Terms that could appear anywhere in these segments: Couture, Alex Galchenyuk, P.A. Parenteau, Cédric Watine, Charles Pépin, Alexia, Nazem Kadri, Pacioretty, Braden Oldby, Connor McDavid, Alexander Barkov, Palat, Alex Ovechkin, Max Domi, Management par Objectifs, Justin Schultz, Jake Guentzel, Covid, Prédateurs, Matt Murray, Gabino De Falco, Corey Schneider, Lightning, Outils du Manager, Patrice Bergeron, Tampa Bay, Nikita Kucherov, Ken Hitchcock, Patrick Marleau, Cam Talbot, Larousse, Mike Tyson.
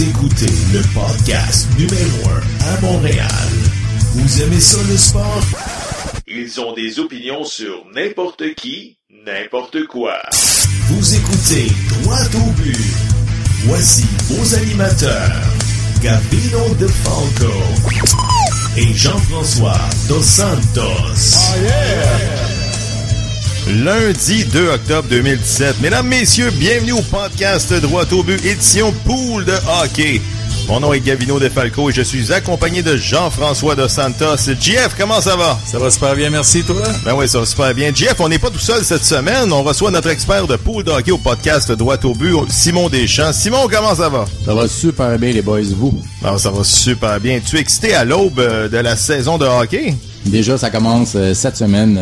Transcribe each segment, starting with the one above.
Vous écoutez le podcast numéro 1 à Montréal. Vous aimez ça le sport? Ils ont des opinions sur n'importe qui, n'importe quoi. Vous écoutez Droit au but. Voici vos animateurs, Gabino De Falco et Jean-François Dos Santos. Oh yeah! Lundi 2 octobre 2017. Mesdames, messieurs, bienvenue au podcast Droit au but, édition pool de hockey. Mon nom est Gabino De Falco et je suis accompagné de Jean-François Dos Santos. JF, comment ça va? Ça va super bien, merci, toi? Ben oui, ça va super bien. JF, on n'est pas tout seul cette semaine. On reçoit notre expert de pool de hockey au podcast Droit au but, Simon Deschamps. Simon, comment ça va? Ça va super bien, les boys, vous? Alors, ça va super bien. Tu es excité à l'aube de la saison de hockey? Déjà, ça commence cette semaine.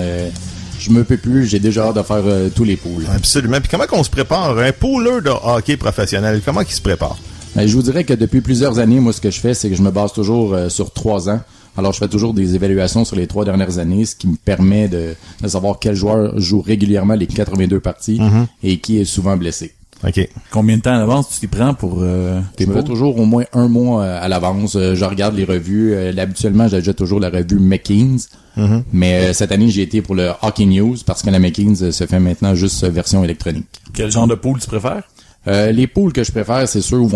Je me peux plus, j'ai déjà hâte de faire tous les pools. Absolument. Puis comment qu'on se prépare? Un pooleur de hockey professionnel, comment qu'il se prépare? Ben, je vous dirais que depuis plusieurs années, moi, ce que je fais, c'est que je me base toujours sur 3 ans. Alors, je fais toujours des évaluations sur les 3 dernières années, ce qui me permet de savoir quel joueur joue régulièrement les 82 parties et qui est souvent blessé. OK. Combien de temps à l'avance tu t'y prends pour tes pools? Je fais toujours au moins 1 mois à l'avance. Je regarde les revues. Habituellement, j'ai déjà toujours la revue McKinsey. Mais cette année, j'ai été pour le Hockey News parce que la McKinsey se fait maintenant juste version électronique. Quel genre de pool tu préfères? Les pools que je préfère, c'est sûr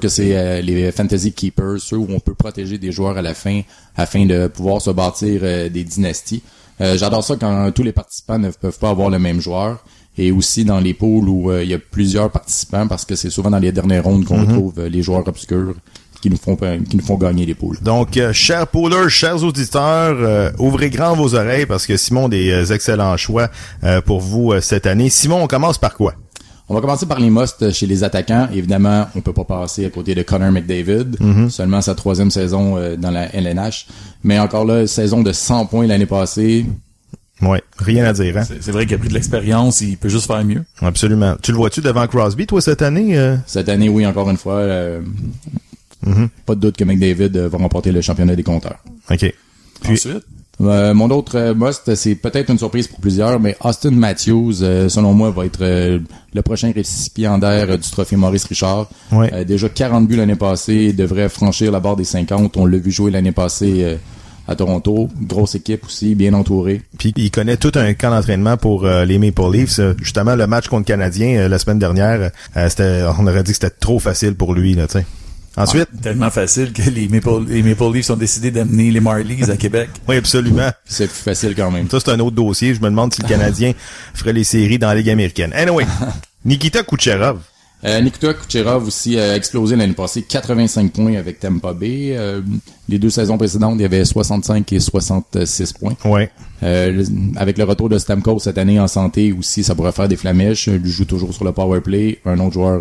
que c'est les Fantasy Keepers, ceux où on peut protéger des joueurs à la fin afin de pouvoir se bâtir des dynasties. J'adore ça quand tous les participants ne peuvent pas avoir le même joueur. Et aussi dans les pools où il y a plusieurs participants parce que c'est souvent dans les dernières rondes qu'on retrouve les joueurs obscurs qui nous font gagner les pools. Donc, chers poolers, chers auditeurs, ouvrez grand vos oreilles parce que Simon des excellents choix pour vous cette année. Simon, on commence par quoi? On va commencer par les musts chez les attaquants. Évidemment, on peut pas passer à côté de Connor McDavid, seulement sa 3e saison dans la LNH. Mais encore là, saison de 100 points l'année passée. Ouais, rien à dire, hein? C'est vrai qu'il a pris de l'expérience, il peut juste faire mieux. Absolument. Tu le vois-tu devant Crosby, toi, cette année? Cette année, oui, encore une fois. Pas de doute que McDavid va remporter le championnat des compteurs. OK. Puis, ensuite? Mon autre must, c'est peut-être une surprise pour plusieurs, mais Auston Matthews, selon moi, va être le prochain récipiendaire du trophée Maurice Richard. Ouais. Déjà 40 buts l'année passée, il devrait franchir la barre des 50. On l'a vu jouer l'année passée à Toronto, grosse équipe aussi, bien entourée. Puis il connaît tout un camp d'entraînement pour les Maple Leafs. Justement, le match contre Canadien la semaine dernière, on aurait dit que c'était trop facile pour lui, là, tu sais. Ensuite, tellement facile que les Maple Leafs ont décidé d'amener les Marlies à Québec. Oui, absolument. C'est plus facile quand même. Ça, c'est un autre dossier. Je me demande si le Canadien ferait les séries dans la Ligue américaine. Anyway, Nikita Kucherov. Nikita Kucherov aussi a explosé l'année passée, 85 points avec Tampa Bay. Les 2 saisons précédentes, il y avait 65 et 66 points. Ouais. Avec le retour de Stamkos cette année en santé aussi, ça pourrait faire des flamèches. Il joue toujours sur le power play. Un autre joueur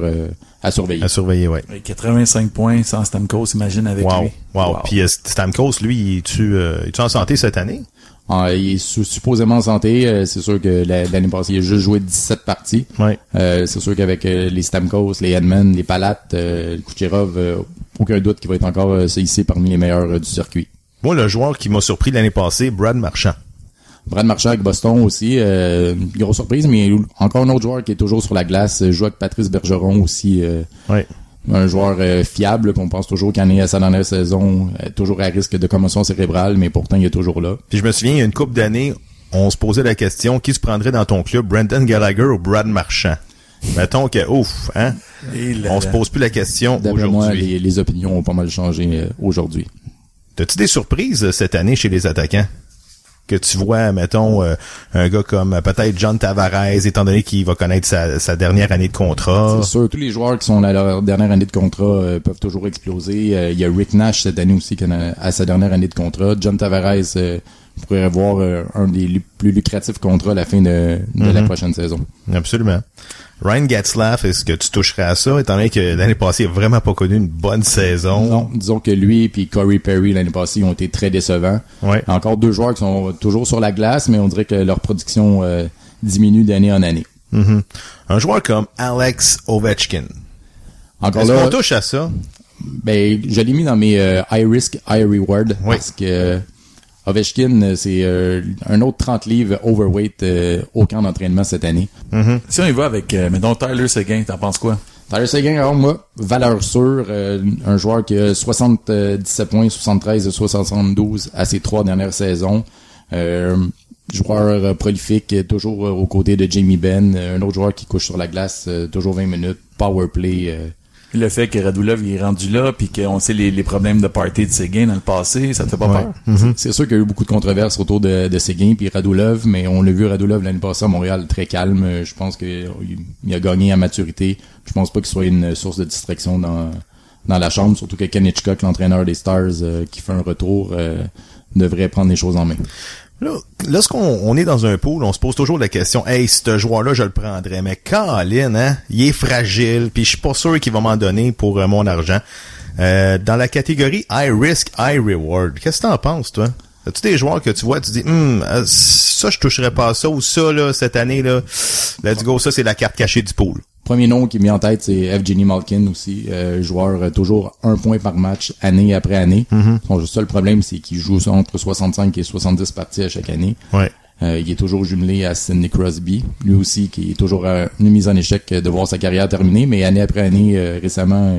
à surveiller. À surveiller, ouais. 85 points sans Stamkos, imagine avec lui. Wow. Puis Stamkos, lui, est-tu en santé cette année? Il est supposément en santé. C'est sûr que l'année passée, il a juste joué 17 parties. Ouais. C'est sûr qu'avec les Stamkos, les Hedman, les Palat, Kucherov, aucun doute qu'il va être encore ici parmi les meilleurs du circuit. Moi, le joueur qui m'a surpris l'année passée, Brad Marchand avec Boston aussi. Grosse surprise, mais encore un autre joueur qui est toujours sur la glace. Joue avec Patrice Bergeron aussi. Ouais. Un joueur fiable qu'on pense toujours qu'il en est à sa dernière saison, toujours à risque de commotion cérébrale, mais pourtant il est toujours là. Puis je me souviens, il y a une couple d'années, on se posait la question, qui se prendrait dans ton club, Brendan Gallagher ou Brad Marchand? Mettons que, on se pose plus la question aujourd'hui. Moi, les opinions ont pas mal changé aujourd'hui. T'as-tu des surprises cette année chez les attaquants? Que tu vois, mettons, un gars comme peut-être John Tavares, étant donné qu'il va connaître sa dernière année de contrat. C'est sûr, tous les joueurs qui sont à leur dernière année de contrat peuvent toujours exploser. Il y a Rick Nash cette année aussi qui à sa dernière année de contrat. John Tavares pourrait avoir un des plus lucratifs contrats à la fin de la prochaine saison. Absolument. Ryan Gatslaff, est-ce que tu toucherais à ça, étant donné que l'année passée, il n'a vraiment pas connu une bonne saison? Non, disons que lui et Corey Perry, l'année passée, ils ont été très décevants. Ouais. Encore 2 joueurs qui sont toujours sur la glace, mais on dirait que leur production diminue d'année en année. Mm-hmm. Un joueur comme Alex Ovechkin. Encore est-ce qu'on touche à ça? Ben, je l'ai mis dans mes high risk, high reward, parce que... Ovechkin, c'est un autre 30 livres overweight au camp d'entraînement cette année. Mm-hmm. Si on y va avec, mettons, Tyler Seguin, t'en penses quoi? Tyler Seguin, alors moi, valeur sûre, un joueur qui a 77 points, 73 et 72 à ses 3 dernières saisons. Joueur prolifique, toujours aux côtés de Jamie Benn. Un autre joueur qui couche sur la glace, toujours 20 minutes, power play. Le fait que Radulov est rendu là, puis qu'on sait les problèmes de party de Seguin dans le passé, ça te fait pas peur. Mm-hmm. C'est sûr qu'il y a eu beaucoup de controverses autour de Seguin puis Radulov, mais on l'a vu Radulov l'année passée à Montréal très calme. Je pense qu'il a gagné en maturité. Je pense pas qu'il soit une source de distraction dans la chambre, surtout que Ken Hitchcock, l'entraîneur des Stars, qui fait un retour, devrait prendre les choses en main. Là, lorsqu'on est dans un pool, on se pose toujours la question, hey, ce joueur-là, je le prendrais, mais Colin, hein, il est fragile, puis je suis pas sûr qu'il va m'en donner pour mon argent. Dans la catégorie high risk, high reward, qu'est-ce que t'en penses, toi? As-tu des joueurs que tu vois, tu dis, ça, je toucherais pas à ça, ou ça, là, cette année, là, let's go, ça, c'est la carte cachée du pool. Premier nom qui est mis en tête, c'est Evgeny Malkin aussi, joueur toujours un point par match, année après année. Mm-hmm. Son seul problème, c'est qu'il joue entre 65 et 70 parties à chaque année. Ouais. Il est toujours jumelé à Sidney Crosby, lui aussi, qui est toujours une mise en échec de voir sa carrière terminée, mais année après année, récemment,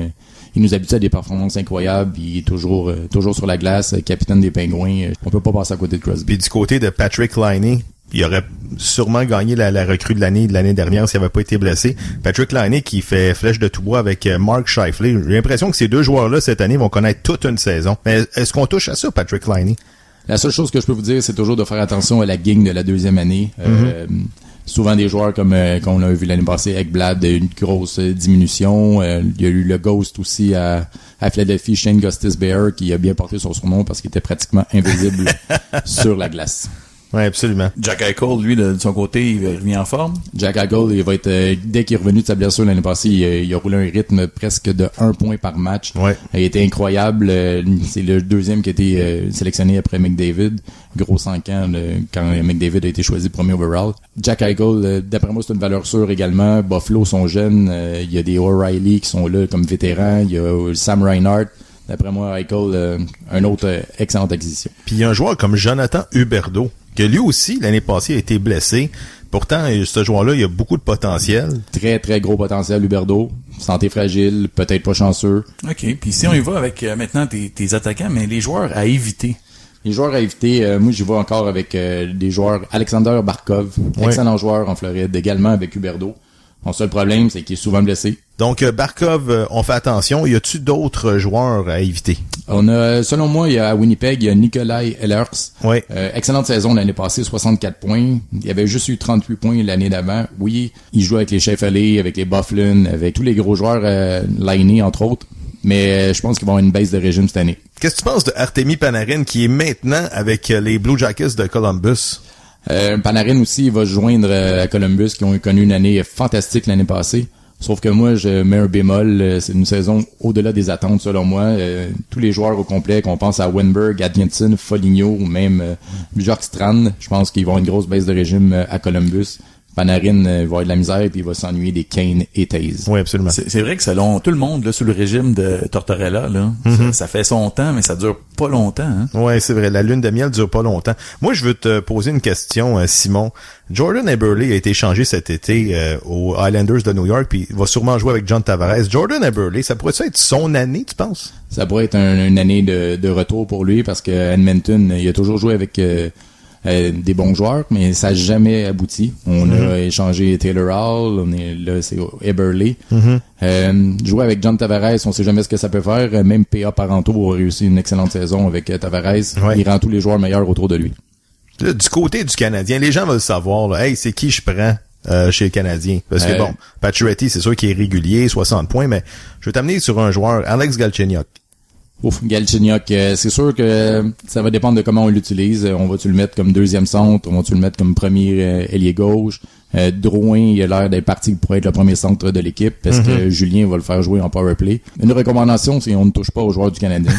il nous habitue à des performances incroyables. Il est toujours sur la glace, capitaine des Pingouins. On peut pas passer à côté de Crosby. Et du côté de Patrick Laine, il aurait sûrement gagné la recrue de l'année dernière s'il n'avait pas été blessé. Patrick Laine qui fait flèche de tout bois avec Mark Scheifele. J'ai l'impression que ces deux joueurs-là, cette année, vont connaître toute une saison. Mais est-ce qu'on touche à ça, Patrick Laine? La seule chose que je peux vous dire, c'est toujours de faire attention à la guigne de la deuxième année. Souvent des joueurs comme on a vu l'année passée, Ekblad, une grosse diminution. Il y a eu le Ghost aussi à Philadelphie, Shane Gostis-Bear, qui a bien porté son surnom parce qu'il était pratiquement invisible sur la glace. Oui, absolument. Jack Eichel, lui, de son côté, il revient en forme. Jack Eichel, il va être dès qu'il est revenu de sa blessure l'année passée, il a roulé un rythme presque de 1 point par match. Ouais. Il était incroyable. C'est le deuxième qui a été sélectionné après McDavid. Gros 5 ans quand McDavid a été choisi premier overall. Jack Eichel, d'après moi, c'est une valeur sûre également. Buffalo sont jeunes. Il y a des O'Reilly qui sont là comme vétérans. Il y a Sam Reinhart. D'après moi, Eichel, un autre excellente acquisition. Puis il y a un joueur comme Jonathan Huberdeau, que lui aussi, l'année passée, a été blessé. Pourtant, ce joueur-là, il a beaucoup de potentiel. Très, très gros potentiel, Huberdeau. Santé fragile, peut-être pas chanceux. OK. Puis si on y va avec, maintenant, tes attaquants, mais les joueurs à éviter. Les joueurs à éviter, moi, j'y vais encore avec des joueurs Alexander Barkov, excellent joueur en Floride, également avec Huberdeau. Mon seul problème, c'est qu'il est souvent blessé. Donc, Barkov, on fait attention. Y a-tu d'autres joueurs à éviter? On a, selon moi, à Winnipeg, il y a Nikolai Ehlers. Oui. Excellente saison l'année passée, 64 points. Il avait juste eu 38 points l'année d'avant. Oui, il joue avec les Scheifele, avec les Bufflin, avec tous les gros joueurs, Laine, entre autres. Mais je pense qu'ils vont avoir une baisse de régime cette année. Qu'est-ce que tu penses de Artemi Panarin, qui est maintenant avec les Blue Jackets de Columbus? Panarin aussi, il va se joindre à Columbus, qui ont connu une année fantastique l'année passée. Sauf que moi, je mets un bémol. C'est une saison au-delà des attentes, selon moi. Tous les joueurs au complet, qu'on pense à Wenberg, Atkinson, Foligno ou même Bjorkstrand, je pense qu'ils vont avoir une grosse baisse de régime à Columbus. Panarin va avoir de la misère et il va s'ennuyer des Kane et Taze. Oui, absolument. C'est vrai que selon tout le monde, là, sous le régime de Tortorella, là, ça fait son temps, mais ça dure pas longtemps. Hein? Oui, c'est vrai. La lune de miel dure pas longtemps. Moi, je veux te poser une question, Simon. Jordan Eberle a été échangé cet été aux Islanders de New York, puis il va sûrement jouer avec John Tavares. Jordan Eberle, ça pourrait être son année, tu penses? Ça pourrait être une année de retour pour lui, parce que Edmonton, il a toujours joué avec... des bons joueurs, mais ça n'a jamais abouti. On a échangé Taylor Hall, c'est Eberle. Jouer avec John Tavares, on sait jamais ce que ça peut faire. Même P.A. Parenteau a réussi une excellente saison avec Tavares. Ouais. Il rend tous les joueurs meilleurs autour de lui. Là, du côté du Canadien, les gens veulent savoir, là, hey, c'est qui je prends chez les Canadiens? Parce que bon, Pacioretty, c'est sûr qu'il est régulier, 60 points, mais je vais t'amener sur un joueur, Alex Galchenyuk. Ouf, Galchenyuk, c'est sûr que ça va dépendre de comment on l'utilise. On va-tu le mettre comme deuxième centre? On va-tu le mettre comme premier ailier gauche? Drouin, il a l'air d'être parti pour être le premier centre de l'équipe parce que Julien va le faire jouer en power play. Une recommandation, c'est on ne touche pas aux joueurs du Canadien.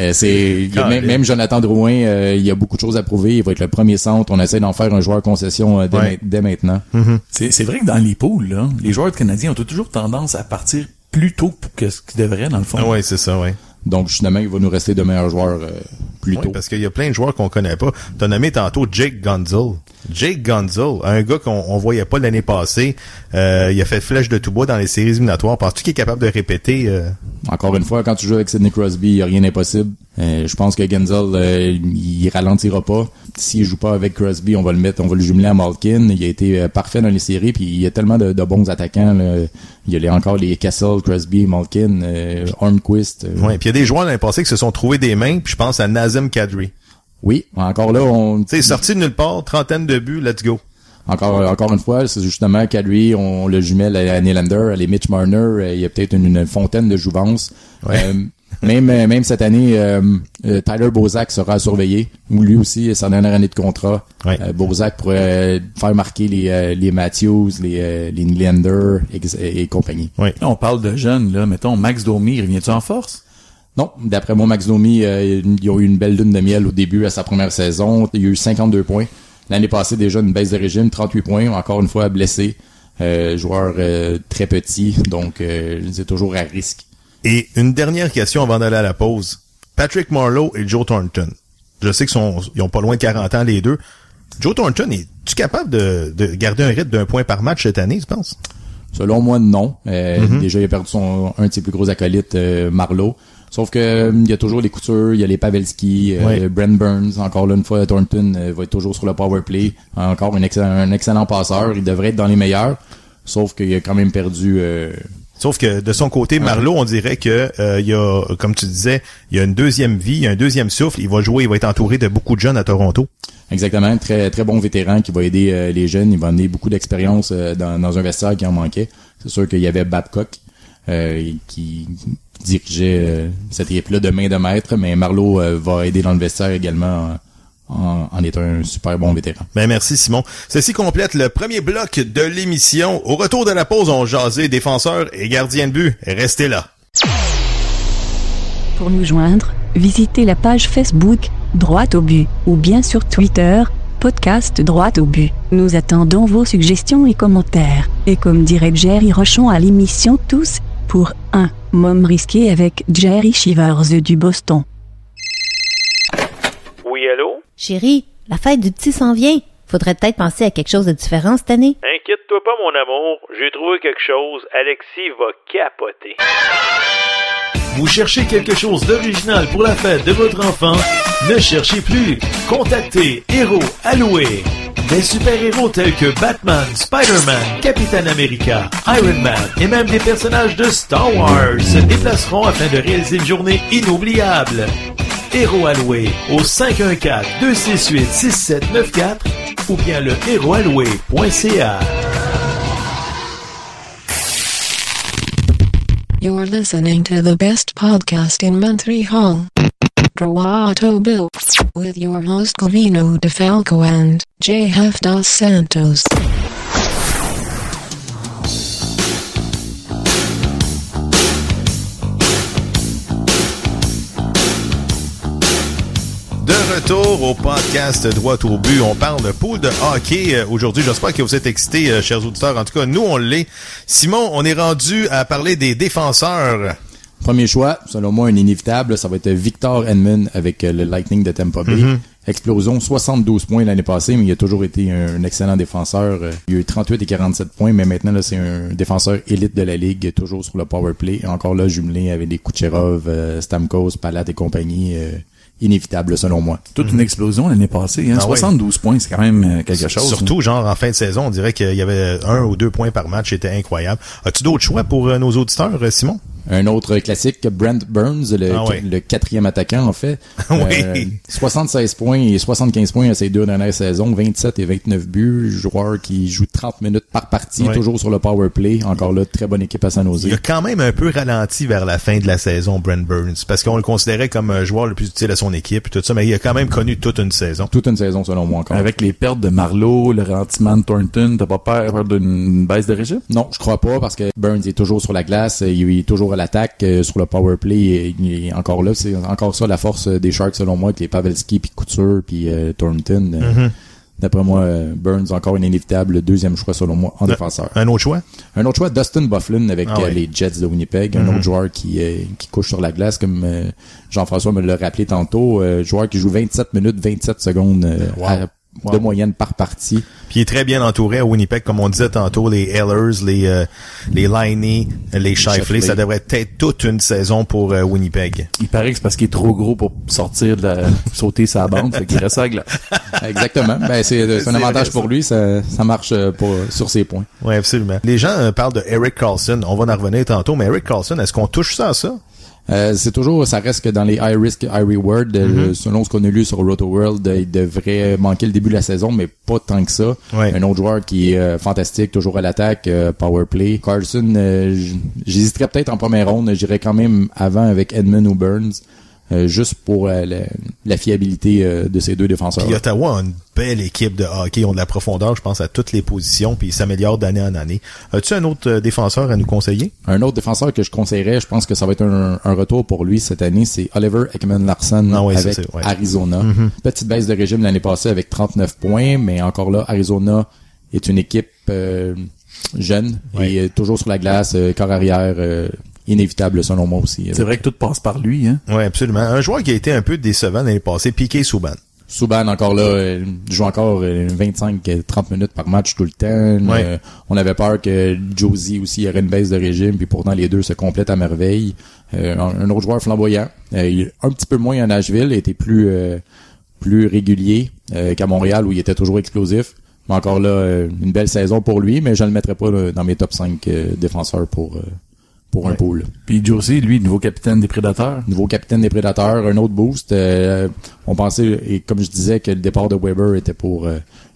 Même Jonathan Drouin, il y a beaucoup de choses à prouver. Il va être le premier centre. On essaie d'en faire un joueur concession dès maintenant. C'est vrai que dans les poules, là, les joueurs du Canadien ont toujours tendance à partir plus tôt que ce qu'ils devraient, dans le fond. Oui, c'est ça, oui. Donc, justement, il va nous rester de meilleurs joueurs plus tôt. Oui, parce qu'il y a plein de joueurs qu'on connaît pas. Tu as nommé tantôt Jake Guentzel. Jake Guentzel, un gars qu'on voyait pas l'année passée. Il a fait flèche de tout bois dans les séries éliminatoires. Penses-tu qu'il est capable de répéter? Encore une fois, quand tu joues avec Sidney Crosby, il n'y a rien d'impossible. Je pense que Guentzel, il ralentira pas. S'il joue pas avec Crosby, on va le jumeler à Malkin. Il a été parfait dans les séries, puis il y a tellement de bons attaquants. Là. Il y a encore les Kessel, Crosby, Malkin, Hornquist. Ouais, puis il y a des joueurs l'année passée qui se sont trouvés des mains, puis je pense à Nazem Kadri. Oui, encore là, on... Tu sais, sorti de nulle part, 30aine de buts, let's go. Encore une fois, c'est justement Kadri, on le jumelle à Nylander, à les Mitch Marner, il y a peut-être une fontaine de jouvence. Ouais. Même cette année, Tyler Bozak sera à surveiller. Lui aussi, sa dernière année de contrat. Ouais. Bozak pourrait faire marquer les Matthews, les Nylander et compagnie. Ouais. On parle de jeunes, là. Mettons, Max Domi, il revient-tu en force? Non. D'après moi, Max Domi, ils ont eu une belle lune de miel au début à sa première saison. Il a eu 52 points. L'année passée, déjà, une baisse de régime, 38 points. Encore une fois, blessé. Joueur très petit. Donc, c'est toujours à risque. Et une dernière question avant d'aller à la pause. Patrick Marleau et Joe Thornton. Je sais qu'ils ont pas loin de 40 ans les deux. Joe Thornton, es-tu capable de garder un rythme d'un point par match cette année, tu penses? Selon moi, non. Déjà, il a perdu un de ses plus gros acolytes, Marleau. Sauf que il y a toujours les coutures, il y a les Pavelski, Brent Burns, encore là une fois, Thornton va être toujours sur le power play. Encore un excellent passeur. Il devrait être dans les meilleurs. Sauf qu'il a quand même perdu... Sauf que de son côté, Marleau, on dirait que il a, comme tu disais, il y a une deuxième vie, il y a un deuxième souffle. Il va jouer, il va être entouré de beaucoup de jeunes à Toronto. Exactement, très très bon vétéran qui va aider les jeunes. Il va amener beaucoup d'expérience dans un vestiaire qui en manquait. C'est sûr qu'il y avait Babcock qui dirigeait cette équipe-là de main de maître, mais Marleau va aider dans le vestiaire également. En étant un super bon vétéran. Ben merci Simon. Ceci complète le premier bloc de l'émission. Au retour de la pause, on jasait défenseurs et gardiens de but. Restez là. Pour nous joindre, visitez la page Facebook Droite au but ou bien sur Twitter podcast Droite au but. Nous attendons vos suggestions et commentaires. Et comme dirait Jerry Rochon à l'émission Tous pour un Môme risqué avec Jerry Shivers du Boston. Oui, allô? Chérie, la fête du petit s'en vient. Faudrait peut-être penser à quelque chose de différent cette année. Inquiète-toi pas, mon amour. J'ai trouvé quelque chose. Alexis va capoter. Vous cherchez quelque chose d'original pour la fête de votre enfant? Ne cherchez plus. Contactez Héros Alloué. Des super-héros tels que Batman, Spider-Man, Capitaine America, Iron Man et même des personnages de Star Wars se déplaceront afin de réaliser une journée inoubliable. Héros Alloué au 514-268-6794 ou bien le hérosalloué.ca. You're listening to the best podcast in Montreal. Droite au but with your host Gabino De Falco and J.F. Dos Santos. Retour au podcast Droite au but. On parle de pool de hockey aujourd'hui. J'espère que vous êtes excités, chers auditeurs. En tout cas, nous, on l'est. Simon, on est rendu à parler des défenseurs. Premier choix, selon moi, un inévitable, ça va être Victor Hedman avec le Lightning de Tampa Bay. Explosion, 72 points l'année passée, mais il a toujours été un excellent défenseur. Il a eu 38 et 47 points, mais maintenant, là, c'est un défenseur élite de la Ligue, toujours sur le power play. Encore là, jumelé avec des Kucherov, Stamkos, Palat et compagnie... inévitable, selon moi. Toute une explosion l'année passée. Hein? Ah 72 points, c'est quand même quelque chose. Surtout, genre, en fin de saison, on dirait qu'il y avait 1 ou 2 points par match. C'était incroyable. As-tu d'autres choix pour nos auditeurs, Simon? Un autre classique, Brent Burns, le quatrième attaquant, en fait. 76 points et 75 points à ses 2 dernières saisons, 27 et 29 buts. Joueur qui joue 30 minutes par partie, toujours sur le power play. Encore là, très bonne équipe à San Jose. Il a quand même un peu ralenti vers la fin de la saison, Brent Burns, parce qu'on le considérait comme un joueur le plus utile à son équipe et tout ça, mais il a quand même connu toute une saison. Toute une saison, selon moi, encore. Avec les pertes de Marleau, le ralentissement de Thornton, t'as pas peur d'une baisse de régime? Non, je crois pas, parce que Burns est toujours sur la glace, il est toujours à l'attaque, sur le power play et encore là, c'est encore ça la force des Sharks selon moi, avec les Pavelski puis Couture puis Thornton. D'après moi, Burns, encore une inévitable, le deuxième choix, selon moi, en défenseur. Un autre choix? Un autre choix, Dustin Byfuglien avec les Jets de Winnipeg. Un autre joueur qui couche sur la glace, comme Jean-François me l'a rappelé tantôt. Joueur qui joue 27 minutes, 27 secondes de moyenne par partie. Puis il est très bien entouré à Winnipeg, comme on disait tantôt, les Ehlers, les Laine, les Scheifele. Ça devrait être toute une saison pour Winnipeg. Il paraît que c'est parce qu'il est trop gros pour sortir de sauter sa bande, fait qu'il reste à la glace. Exactement. Ben c'est un avantage pour lui, ça marche sur ses points. Oui, absolument. Les gens parlent de Erik Karlsson, on va en revenir tantôt, mais Erik Karlsson, est-ce qu'on touche ça à ça? Ça reste que dans les high risk, high reward, selon ce qu'on a lu sur Rotoworld, il devrait manquer le début de la saison, mais pas tant que ça. Ouais. Un autre joueur qui est fantastique, toujours à l'attaque, power play. Karlsson, j'hésiterais peut-être en première ronde, j'irais quand même avant avec Hedman ou Burns, juste pour la fiabilité de ces deux défenseurs. Puis Ottawa a une belle équipe de hockey, ils ont de la profondeur, je pense, à toutes les positions, puis ils s'améliorent d'année en année. As-tu un autre défenseur à nous conseiller? Un autre défenseur que je conseillerais, je pense que ça va être un retour pour lui cette année, c'est Oliver Ekman-Larsson avec Arizona. Petite baisse de régime l'année passée avec 39 points, mais encore là, Arizona est une équipe jeune et toujours sur la glace, corps arrière... inévitable selon moi aussi. C'est vrai que tout passe par lui, hein. Ouais, absolument. Un joueur qui a été un peu décevant l'année passée, Piqué Subban. Subban encore là, joue encore 25-30 minutes par match tout le temps. Ouais. On avait peur que Josi aussi aurait une baisse de régime, puis pourtant les deux se complètent à merveille. Un autre joueur flamboyant, un petit peu moins à Nashville, était plus régulier qu'à Montréal où il était toujours explosif. Mais encore là, une belle saison pour lui, mais je ne le mettrais pas dans mes top 5 défenseurs pour un pool. Puis Josi, lui, nouveau capitaine des Prédateurs. Un autre boost. On pensait, et comme je disais, que le départ de Weber était pour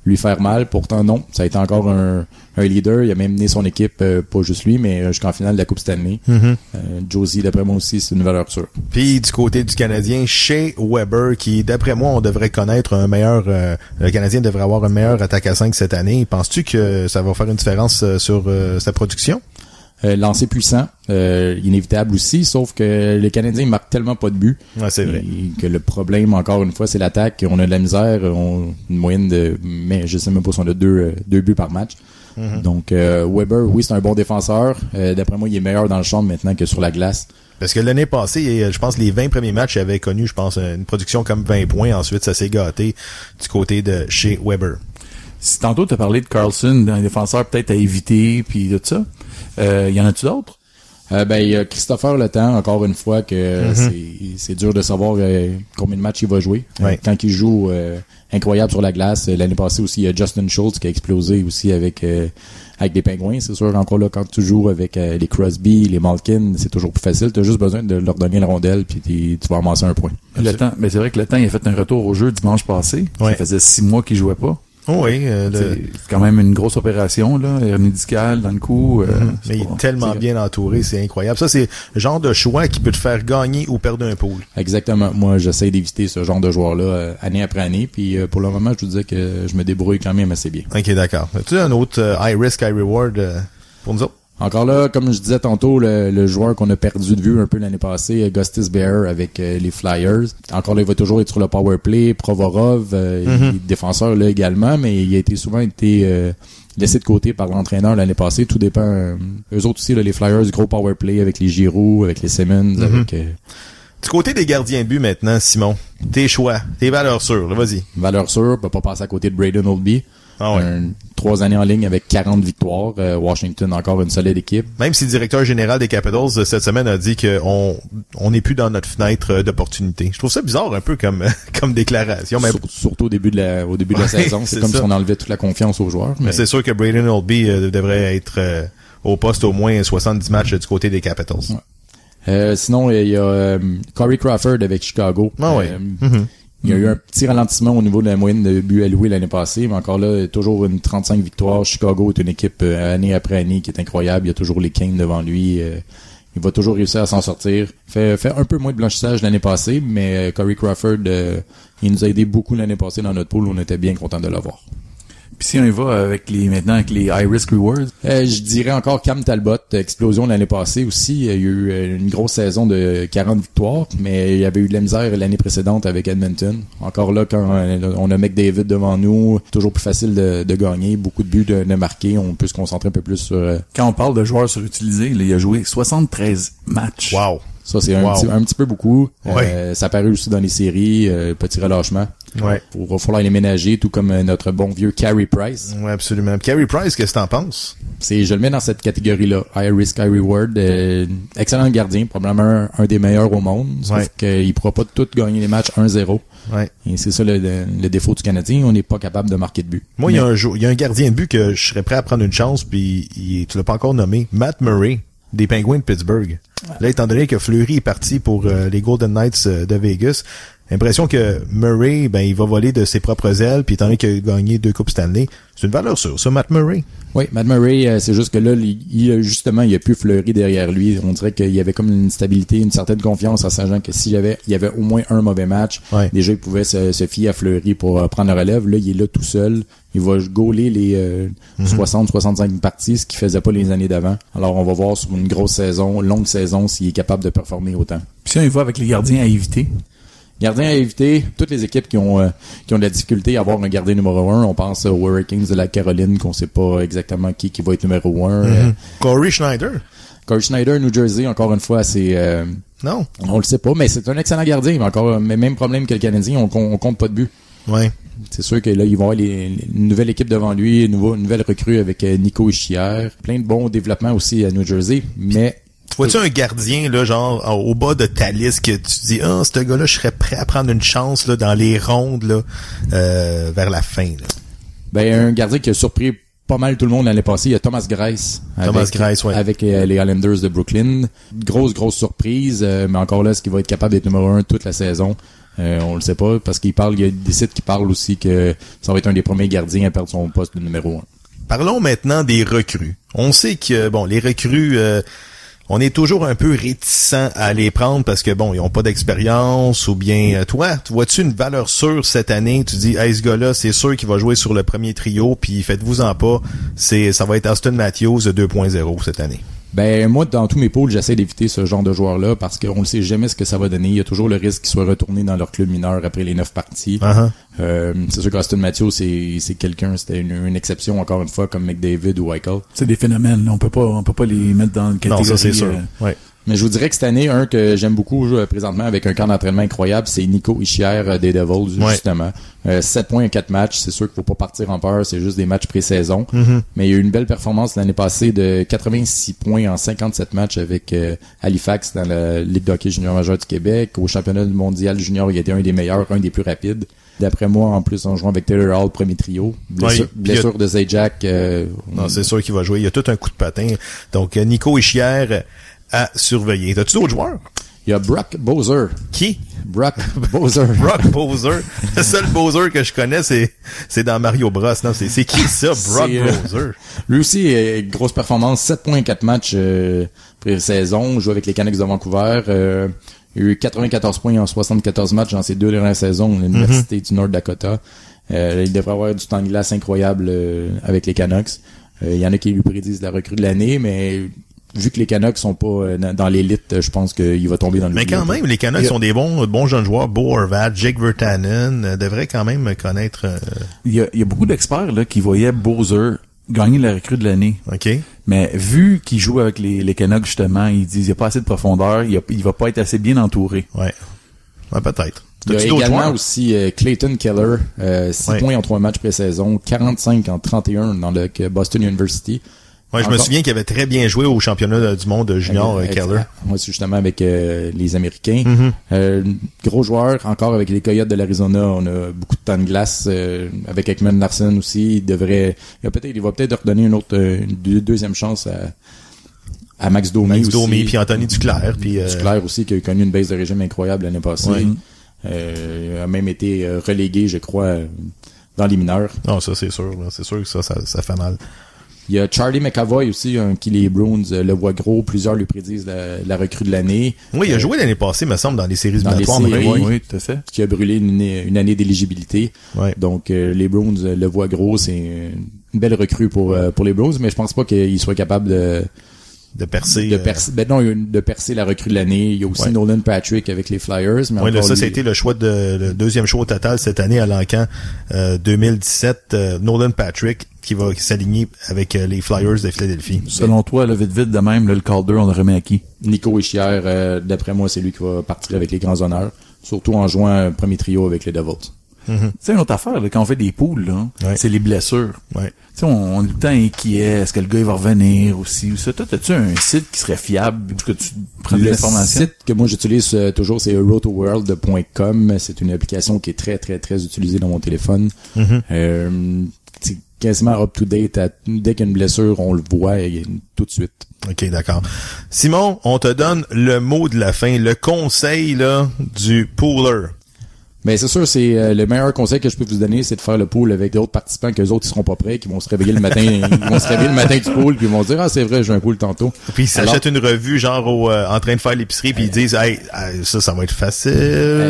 lui faire mal. Pourtant, non. Ça a été encore un leader. Il a même mené son équipe, pas juste lui, mais jusqu'en finale de la Coupe Stanley. Josi, d'après moi aussi, c'est une valeur sûre. Puis du côté du Canadien, Shea Weber, qui, d'après moi, on devrait connaître un meilleur... le Canadien devrait avoir un meilleur attaque à 5 cette année. Penses-tu que ça va faire une différence sur sa production? Lancé puissant, inévitable aussi, sauf que le Canadien ne marque tellement pas de but. Ouais, c'est vrai. Que le problème, encore une fois, c'est l'attaque. On a de la misère, une moyenne de, mais je sais même pas si on a deux buts par match. Donc, Weber, oui, c'est un bon défenseur. D'après moi, il est meilleur dans le champ maintenant que sur la glace. Parce que l'année passée, je pense, les 20 premiers matchs, il avait connu, je pense, une production comme 20 points. Ensuite, ça s'est gâté du côté de chez Weber. Si tantôt tu as parlé de Karlsson, d'un défenseur peut-être à éviter, puis tout ça, y en a-tu d'autres? Il y a Christopher Le Temps, encore une fois, que c'est dur de savoir combien de matchs il va jouer. Quand il joue, incroyable sur la glace. L'année passée aussi, il y a Justin Schultz qui a explosé aussi avec des Pingouins. C'est sûr, encore là, quand tu joues avec les Crosby, les Malkin, c'est toujours plus facile. Tu as juste besoin de leur donner la rondelle, puis tu vas amasser un point. Mais c'est vrai que Le Temps, il a fait un retour au jeu dimanche passé. Ouais. Ça faisait 6 mois qu'il jouait pas. C'est quand même une grosse opération, là, hernie discale dans le cou. Mais il est tellement bien entouré, c'est incroyable. Ça, c'est le genre de choix qui peut te faire gagner ou perdre un pool. Exactement. Moi, j'essaie d'éviter ce genre de joueur-là année après année. Puis pour le moment, je vous disais que je me débrouille quand même assez bien. OK, d'accord. As-tu un autre high risk, high reward pour nous autres? Encore là, comme je disais tantôt, le joueur qu'on a perdu de vue un peu l'année passée, Gustis Bear avec les Flyers. Encore là, il va toujours être sur le power play, Provorov, il est défenseur là également, mais il a été souvent laissé de côté par l'entraîneur l'année passée. Tout dépend. Eux autres aussi, là, les Flyers, gros power play avec les Giroux, avec les Simmons, avec... Du côté des gardiens de but maintenant, Simon, tes choix, tes valeurs sûres, là, vas-y. Valeurs sûres, peut pas passer à côté de Braden Oldby. 3 années en ligne avec 40 victoires. Washington, encore une solide équipe. Même si le directeur général des Capitals cette semaine a dit qu'on n'est plus dans notre fenêtre d'opportunité. Je trouve ça bizarre un peu comme déclaration. Mais... Surtout au début de la saison. C'est comme ça. Si on enlevait toute la confiance aux joueurs. Mais c'est sûr que Braden Oldby devrait être au poste au moins 70 matchs du côté des Capitals. Ouais. Sinon, il y a Corey Crawford avec Chicago. Il y a eu un petit ralentissement au niveau de la moyenne de buts alloués l'année passée, mais encore là, toujours une 35 victoires. Chicago est une équipe année après année qui est incroyable. Il y a toujours les Kings devant lui. Il va toujours réussir à s'en sortir. Fait un peu moins de blanchissage l'année passée, mais Corey Crawford, il nous a aidé beaucoup l'année passée dans notre pool. On était bien contents de l'avoir. Puis si on y va avec les, maintenant avec les high risk rewards? Je dirais encore Cam Talbot, explosion l'année passée aussi. Il y a eu une grosse saison de 40 victoires, mais il y avait eu de la misère l'année précédente avec Edmonton. Encore là, quand on a McDavid devant nous, toujours plus facile de gagner, beaucoup de buts de marquer, on peut se concentrer un peu plus sur... Quand on parle de joueurs surutilisés, là, il a joué 73 matchs. Wow! Ça, c'est un petit peu beaucoup. Ouais. Ça apparaît aussi dans les séries, petit relâchement. Ouais. Il va falloir les ménager, tout comme notre bon vieux Carey Price. Oui, absolument. Carey Price, qu'est-ce que t'en penses? Je le mets dans cette catégorie-là. High risk, high reward. Excellent gardien, probablement un des meilleurs au monde. Sauf qu'il ne pourra pas tout gagner les matchs 1-0. Ouais. Et c'est ça le défaut du Canadien. On n'est pas capable de marquer de but. Moi, il y a un gardien de but que je serais prêt à prendre une chance, puis tu l'as pas encore nommé. Matt Murray, des Penguins de Pittsburgh. Là, étant donné que Fleury est parti pour les Golden Knights de Vegas, l'impression que Murray, il va voler de ses propres ailes, puis étant donné qu'il a gagné 2 Coupes Stanley, c'est une valeur sûre, ça, Matt Murray. Oui, Matt Murray, c'est juste que là, il a plus Fleury derrière lui. On dirait qu'il y avait comme une stabilité, une certaine confiance en sachant que il y avait au moins un mauvais match, déjà, il pouvait se fier à Fleury pour prendre la relève. Là, il est là tout seul. Il va gauler les 60-65 parties, ce qu'il faisait pas les années d'avant. Alors, on va voir sur une grosse saison, longue saison, s'il est capable de performer autant. Puis si on y va avec les gardiens à éviter... Gardien à éviter, toutes les équipes qui ont de la difficulté à avoir un gardien numéro 1, on pense aux Hurricanes de la Caroline, qu'on sait pas exactement qui va être numéro 1. Corey Schneider. Corey Schneider, New Jersey, encore une fois, c'est... non. On le sait pas, mais c'est un excellent gardien. Mais encore, même problème que le Canadien, on compte pas de but. Ouais. C'est sûr que là, il va avoir une nouvelle équipe devant lui, une nouvelle recrue avec Nico Hischier. Plein de bons développements aussi à New Jersey, mais... Vois-tu un gardien, là, genre, au bas de ta liste, que tu dis, ce gars-là, je serais prêt à prendre une chance, là, dans les rondes, là, vers la fin, là. Un gardien qui a surpris pas mal tout le monde l'année passée, il y a Thomas Greiss. Avec les Islanders de Brooklyn. Grosse surprise, mais encore là, est-ce qu'il va être capable d'être numéro 1 toute la saison? On le sait pas, parce il y a des sites qui parlent aussi que ça va être un des premiers gardiens à perdre son poste de numéro 1. Parlons maintenant des recrues. On sait que, les recrues, on est toujours un peu réticent à les prendre parce que ils ont pas d'expérience ou bien toi, tu vois-tu une valeur sûre cette année? Tu dis, ce gars-là, c'est sûr qu'il va jouer sur le premier trio, puis faites-vous-en pas, ça va être Auston Matthews 2.0 cette année. Moi, dans tous mes pôles, j'essaie d'éviter ce genre de joueurs-là parce qu'on ne sait jamais ce que ça va donner. Il y a toujours le risque qu'ils soient retournés dans leur club mineur après les 9 parties. Uh-huh. C'est sûr qu'Auston Matthews, c'est quelqu'un, c'était une exception, encore une fois, comme McDavid ou Eichel. C'est des phénomènes, là. On peut pas les mettre dans une catégorie. Non, ça, c'est sûr. Ouais. Mais je vous dirais que cette année, un que j'aime beaucoup présentement avec un camp d'entraînement incroyable, c'est Nico Hischier des Devils, justement. 7 points en 4 matchs, c'est sûr qu'il faut pas partir en peur, c'est juste des matchs pré-saison. Mm-hmm. Mais il y a eu une belle performance l'année passée de 86 points en 57 matchs avec Halifax dans la Ligue de hockey junior majeur du Québec. Au championnat mondial junior, il était un des meilleurs, un des plus rapides. D'après moi, en plus, on joue avec Taylor Hall, premier trio. Blessure de Zajac. Non, c'est sûr qu'il va jouer. Il y a tout un coup de patin. Donc, Nico Hischier à surveiller. T'as-tu d'autres joueurs? Il y a Brock Bowser. Qui? Brock Bowser. Brock Bowser. Le seul Bowser que je connais, c'est dans Mario Bros. Non, c'est qui ça, Brock Bowser? Lui aussi, grosse performance. 7.4 matchs pré-saison. Joue avec les Canucks de Vancouver. Il a eu 94 points en 74 matchs dans ses 2 dernières saisons à l'Université du Nord Dakota. Il devrait avoir du temps de glace incroyable avec les Canucks. Il y en a qui lui prédisent la recrue de l'année, mais... Vu que les Canucks sont pas dans l'élite, je pense qu'il va tomber dans le... Mais quand même, les Canucks sont des bons jeunes joueurs. Bo Horvat, Jake Virtanen devraient quand même connaître... Il y a beaucoup d'experts là qui voyaient Bowser gagner la recrue de l'année. OK. Mais vu qu'il joue avec les Canucks, justement, ils disent qu'il n'y a pas assez de profondeur, il va pas être assez bien entouré. Ouais, peut-être. Il y a également aussi Clayton Keller, 6 points en 3 matchs pré-saison, 45 en 31 dans le Boston University. Ouais, je me souviens qu'il avait très bien joué au championnat du monde junior, Keller. Ouais, c'est justement avec les Américains. Mm-hmm. Gros joueur, encore avec les Coyotes de l'Arizona, on a beaucoup de temps de glace. Avec Ekman Larson aussi, il va peut-être redonner une deuxième chance à Max Domi. Max Domi, puis Anthony Duclair. Duclair aussi, qui a connu une baisse de régime incroyable l'année passée. Ouais. Il a même été relégué, je crois, dans les mineurs. Non, ça c'est sûr. C'est sûr que ça fait mal. Il y a Charlie McAvoy aussi, qui les Bruins le voient gros. Plusieurs lui prédisent la recrue de l'année. Oui, il a joué l'année passée, me semble, dans les séries éliminatoires. Oui, tout à fait. Qui a brûlé une année d'éligibilité. Ouais. Donc, les Bruins le voient gros. C'est une belle recrue pour les Bruins, mais je pense pas qu'ils soient capables de percer la recrue de l'année. Il y a aussi Nolan Patrick avec les Flyers. Mais oui, ça a été le choix le deuxième choix au total cette année à l'encan 2017. Nolan Patrick qui va s'aligner avec les Flyers de Philadelphie. Selon toi, vite de même, le Calder, on le remet à qui? Nico Hischier, d'après moi, c'est lui qui va partir avec les grands honneurs, surtout en jouant un premier trio avec les Devils. Mm-hmm. Tu sais, une autre affaire, là, quand on fait des poules, là, c'est les blessures. Ouais. Tu sais, on est tout le temps inquiet. Est-ce que le gars, il va revenir aussi? Ou ça? Toi, as-tu un site qui serait fiable pour que tu prennes des informations? Le site que moi, j'utilise toujours, c'est rotoworld.com. C'est une application qui est très, très, très utilisée dans mon téléphone. Mm-hmm. C'est quasiment up-to-date. Dès qu'il y a une blessure, on le voit tout de suite. OK, d'accord. Simon, on te donne le mot de la fin, le conseil là du pooler. Ben c'est sûr, c'est le meilleur conseil que je peux vous donner, c'est de faire le pool avec d'autres participants qu'eux autres ils seront pas prêts, qui vont se réveiller le matin, ils vont se réveiller le matin du pool, puis ils vont dire ah c'est vrai j'ai un pool tantôt. Puis ils s'achètent une revue genre en train de faire l'épicerie, puis ils disent hey ça va être facile.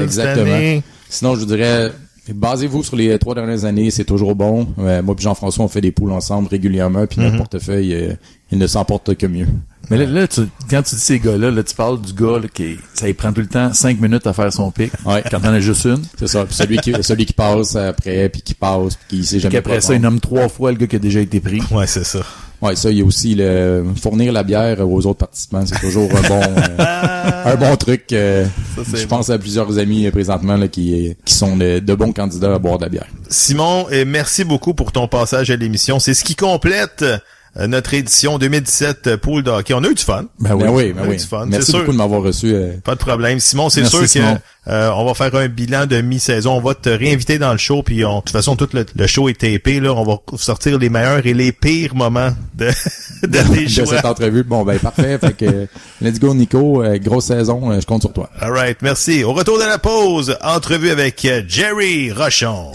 Exactement. Cette année. Sinon je vous dirais basez-vous sur les 3 dernières années, c'est toujours bon. Moi puis Jean-François on fait des poules ensemble régulièrement, puis notre portefeuille il ne s'emporte que mieux. Mais là quand tu dis ces gars-là, là, tu parles du gars là, qui ça il prend tout le temps 5 minutes à faire son pic. Ouais. Quand t'en as juste une. C'est ça. Puis celui qui passe après, puis qui passe, puis qui sait jamais. Puis après ça, il nomme 3 fois le gars qui a déjà été pris. Ouais, c'est ça. Ouais, ça, il y a aussi le fournir la bière aux autres participants, c'est toujours un bon un bon truc. Je pense à plusieurs amis présentement là, qui sont de bons candidats à boire de la bière. Simon, et merci beaucoup pour ton passage à l'émission. C'est ce qui complète notre édition 2017 Pool de hockey. On a eu du fun. Ben oui. Du fun. Merci beaucoup de m'avoir reçu. Pas de problème. Simon, c'est sûr que on va faire un bilan de mi-saison. On va te réinviter dans le show. Puis de toute façon, tout le show est tapé. Là, on va sortir les meilleurs et les pires moments de cette entrevue. Bon, ben parfait. Fait que let's go, Nico. Grosse saison. Je compte sur toi. All right. Merci. Au retour de la pause, entrevue avec Jerry Rochon.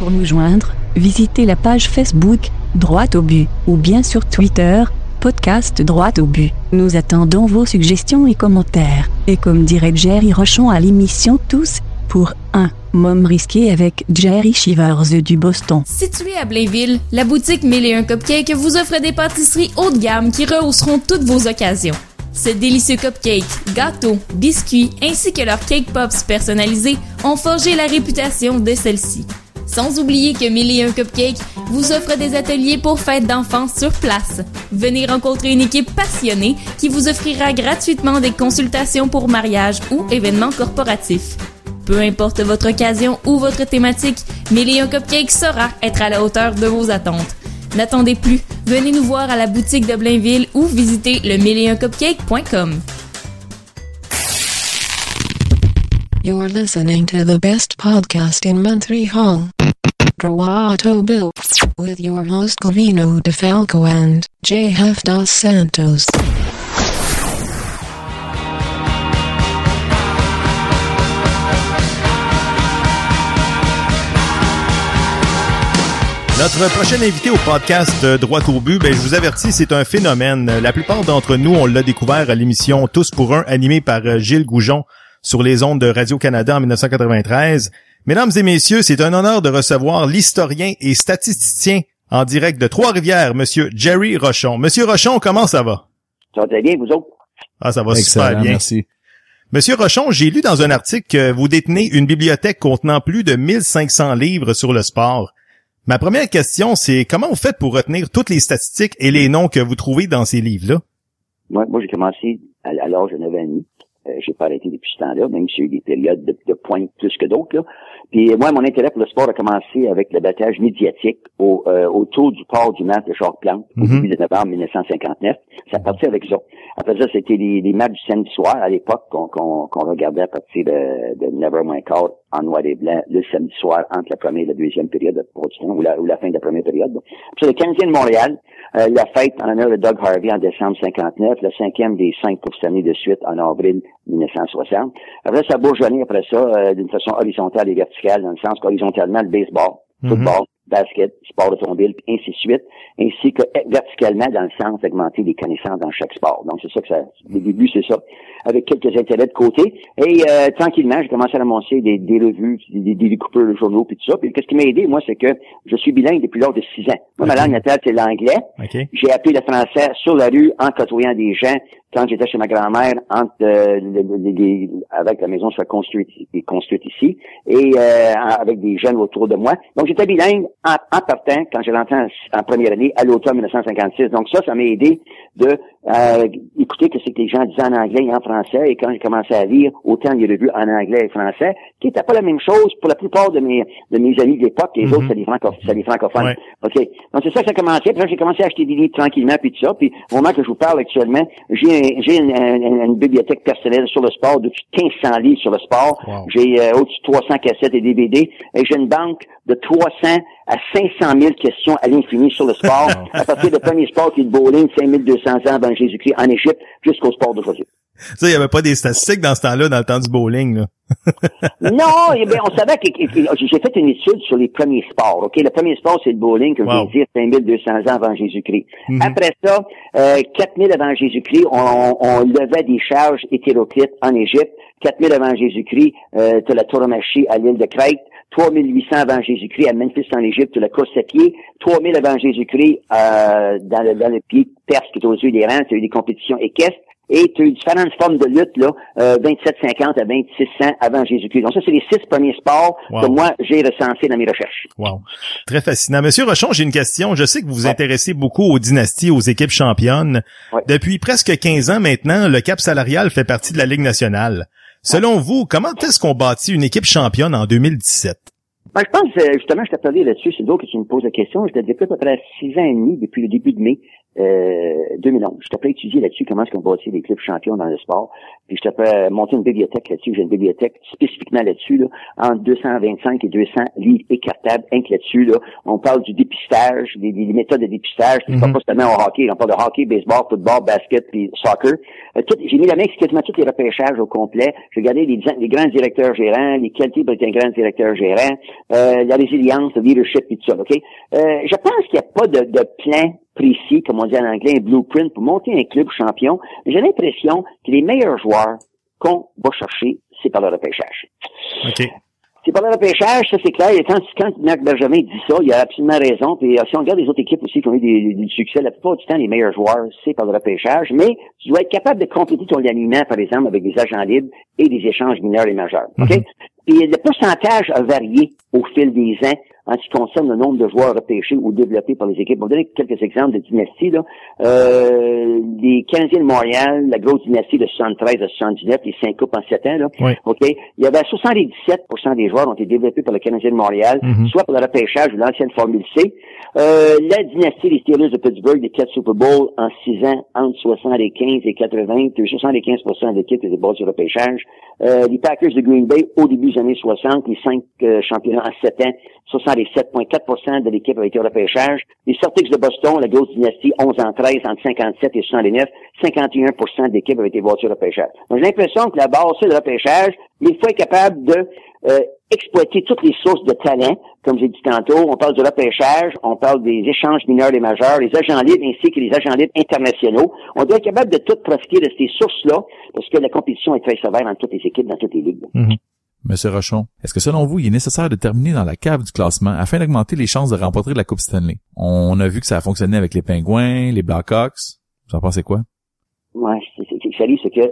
Pour nous joindre, visitez la page Facebook Droite au but, ou bien sur Twitter, podcast Droite au but. Nous attendons vos suggestions et commentaires. Et comme dirait Jerry Rochon à l'émission Tous, pour un Mom risqué avec Jerry Shivers du Boston. Située à Blainville, la boutique 1001 Cupcakes vous offre des pâtisseries haut de gamme qui rehausseront toutes vos occasions. Ces délicieux cupcakes, gâteaux, biscuits ainsi que leurs cake pops personnalisés ont forgé la réputation de celle-ci. Sans oublier que 1001 Cupcakes vous offre des ateliers pour fêtes d'enfants sur place. Venez rencontrer une équipe passionnée qui vous offrira gratuitement des consultations pour mariage ou événements corporatifs. Peu importe votre occasion ou votre thématique, 1001 Cupcakes saura être à la hauteur de vos attentes. N'attendez plus, venez nous voir à la boutique de Blainville ou visitez le 1001cupcakes.com. You're listening to the best podcast in Montreal, Droite au but, with your host Gabino De Falco and J.F. Dos Santos. Notre prochain invité au podcast Droite au but, ben je vous avertis, c'est un phénomène. La plupart d'entre nous, on l'a découvert à l'émission Tous pour un, animée par Gilles Goujon, sur les ondes de Radio-Canada en 1993. Mesdames et messieurs, c'est un honneur de recevoir l'historien et statisticien en direct de Trois-Rivières, Monsieur Jerry Rochon. Monsieur Rochon, comment ça va? Ça va très bien, vous autres? Ah, ça va excellent, super bien. Merci. Monsieur Rochon, j'ai lu dans un article que vous détenez une bibliothèque contenant plus de 1500 livres sur le sport. Ma première question, c'est comment vous faites pour retenir toutes les statistiques et les noms que vous trouvez dans ces livres-là? Moi j'ai commencé à l'âge de 9 ans. J'ai pas arrêté depuis ce temps-là, même si j'ai eu des périodes de pointe plus que d'autres, là. Puis moi, mon intérêt pour le sport a commencé avec le battage médiatique autour du port du match de Jacques Plante, au début de novembre 1959. Ça partit avec ça. Après ça, c'était les matchs du samedi soir, à l'époque, qu'on regardait à partir de 9h15 en noir et blanc, le samedi soir, entre la première et la deuxième période, ou la fin de la première période. Puis le 15e de Montréal, la fête en honneur de Doug Harvey en décembre 59, le 5e des 5 pour cette année de suite en avril 1960. Après ça a bourgeonné, d'une façon horizontale et verticale, dans le sens qu'horizontalement, le baseball, football, basket, sport automobile, puis ainsi de suite, ainsi que verticalement dans le sens d'augmenter les connaissances dans chaque sport. Donc, c'est ça que ça, le début, c'est ça, avec quelques intérêts de côté. Et tranquillement, j'ai commencé à annoncer des revues, des découpeurs de journaux, puis tout ça. Puis, qu'est-ce qui m'a aidé, moi, c'est que je suis bilingue depuis l'âge de 6 ans. Moi, ma langue natale, c'est l'anglais. Okay. J'ai appris le français sur la rue en côtoyant des gens quand j'étais chez ma grand-mère, entre avec la maison soit construite ici, et avec des jeunes autour de moi. Donc, j'étais bilingue en partant, quand je l'entends en première année, à l'automne 1956. Donc ça m'a aidé de écouter ce que les gens disaient en anglais et en français. Et quand j'ai commencé à lire, autant les revues en anglais et français, qui n'était pas la même chose pour la plupart de mes amis de l'époque. Les autres, c'est des francophones. Ouais. Okay. Donc c'est ça que ça commençait. Puis j'ai commencé à acheter des livres tranquillement, puis tout ça. Puis au moment que je vous parle actuellement, j'ai une bibliothèque personnelle sur le sport, de 1500 livres sur le sport. Wow. J'ai au-dessus de 300 cassettes et DVD. Et j'ai une banque de 300 à 500 000 questions à l'infini sur le sport, à partir du premier sport qui est le bowling, 5200 ans avant Jésus-Christ en Égypte, jusqu'au sport d'aujourd'hui. Ça, il n'y avait pas des statistiques dans ce temps-là, dans le temps du bowling, là. Non, eh bien, on savait que j'ai fait une étude sur les premiers sports, OK? Le premier sport, c'est le bowling, que je viens de dire, 5200 ans avant Jésus-Christ. Après ça, 4000 avant Jésus-Christ, on levait des charges hétéroclites en Égypte. 4000 avant Jésus-Christ, t'as la tauromachie à l'île de Crète. 3800 avant Jésus-Christ à Memphis en Égypte, la course à pied. 3000 avant Jésus-Christ dans le pays perse qui est aux yeux des rangs, il y a eu des compétitions équestres. Et tu as eu différentes formes de lutte, là, 2750 à 2600 avant Jésus-Christ. Donc ça, c'est les 6 premiers sports que moi, j'ai recensés dans mes recherches. Wow. Très fascinant. Monsieur Rochon, j'ai une question. Je sais que vous vous intéressez beaucoup aux dynasties, aux équipes championnes. Ouais. Depuis presque 15 ans maintenant, le cap salarial fait partie de la Ligue nationale. Selon vous, comment est-ce qu'on bâtit une équipe championne en 2017? Ben, je pense, justement, je t'ai parlé là-dessus, c'est d'autres que tu me poses la question. Je depuis à peu près 6 ans et demi, depuis le début de mai 2011. Je t'ai pas étudié là-dessus comment est-ce qu'on bâtit des clubs champions dans le sport. Puis je t'ai pas monté une bibliothèque là-dessus. J'ai une bibliothèque spécifiquement là-dessus, là, entre 225 et 200 livres écartables, inclus là-dessus. Là. On parle du dépistage, des méthodes de dépistage. C'est pas seulement au hockey. On parle de hockey, baseball, football, basket, puis soccer. J'ai mis la main sur quasiment tous les repêchages au complet. J'ai regardé les grands directeurs gérants, les qualités pour être un grand directeur gérant, la résilience, le leadership, et tout ça. Okay? Je pense qu'il n'y a pas de plan précis, comme on dit en anglais, un blueprint pour monter un club champion. J'ai l'impression que les meilleurs joueurs qu'on va chercher, c'est par le repêchage. Okay. C'est par le repêchage, ça c'est clair. Et quand Marc Bergevin dit ça, il a absolument raison. Puis si on regarde les autres équipes aussi qui ont eu du succès, la plupart du temps, les meilleurs joueurs, c'est par le repêchage. Mais tu dois être capable de compléter ton alignement, par exemple, avec des agents libres et des échanges mineurs et majeurs. OK? Et le pourcentage a varié au fil des ans en ce qui concerne le nombre de joueurs repêchés ou développés par les équipes. On va donner quelques exemples de dynasties, là. Les Canadiens de Montréal, la grosse dynastie de 73 à 79, les 5 coupes en 7 ans, là. Oui. OK. Il y avait 77% des joueurs ont été développés par les Canadiens de Montréal, soit par le repêchage ou l'ancienne Formule C. La dynastie des Steelers de Pittsburgh, des 4 Super Bowls en 6 ans, entre 75 et 80, 75% d'équipes étaient basées sur le repêchage. Les Packers de Green Bay, au début des années 60, les 5 championnats en 7 ans, 67,4% de l'équipe avait été au repêchage. Les Celtics de Boston, la grosse dynastie, 11 en 13, entre 57 et 79, 51% de l'équipe avait été bâtie au repêchage. Donc, j'ai l'impression que la base, c'est le repêchage, mais il faut être capable de exploiter toutes les sources de talent, comme j'ai dit tantôt. On parle du repêchage, on parle des échanges mineurs et majeurs, les agents libres ainsi que les agents libres internationaux. On doit être capable de tout profiter de ces sources-là, parce que la compétition est très sévère dans toutes les équipes, dans toutes les ligues. Monsieur Rochon, est-ce que selon vous, il est nécessaire de terminer dans la cave du classement afin d'augmenter les chances de remporter la Coupe Stanley? On a vu que ça a fonctionné avec les Pingouins, les Blackhawks. Vous en pensez quoi? Ouais, c'est que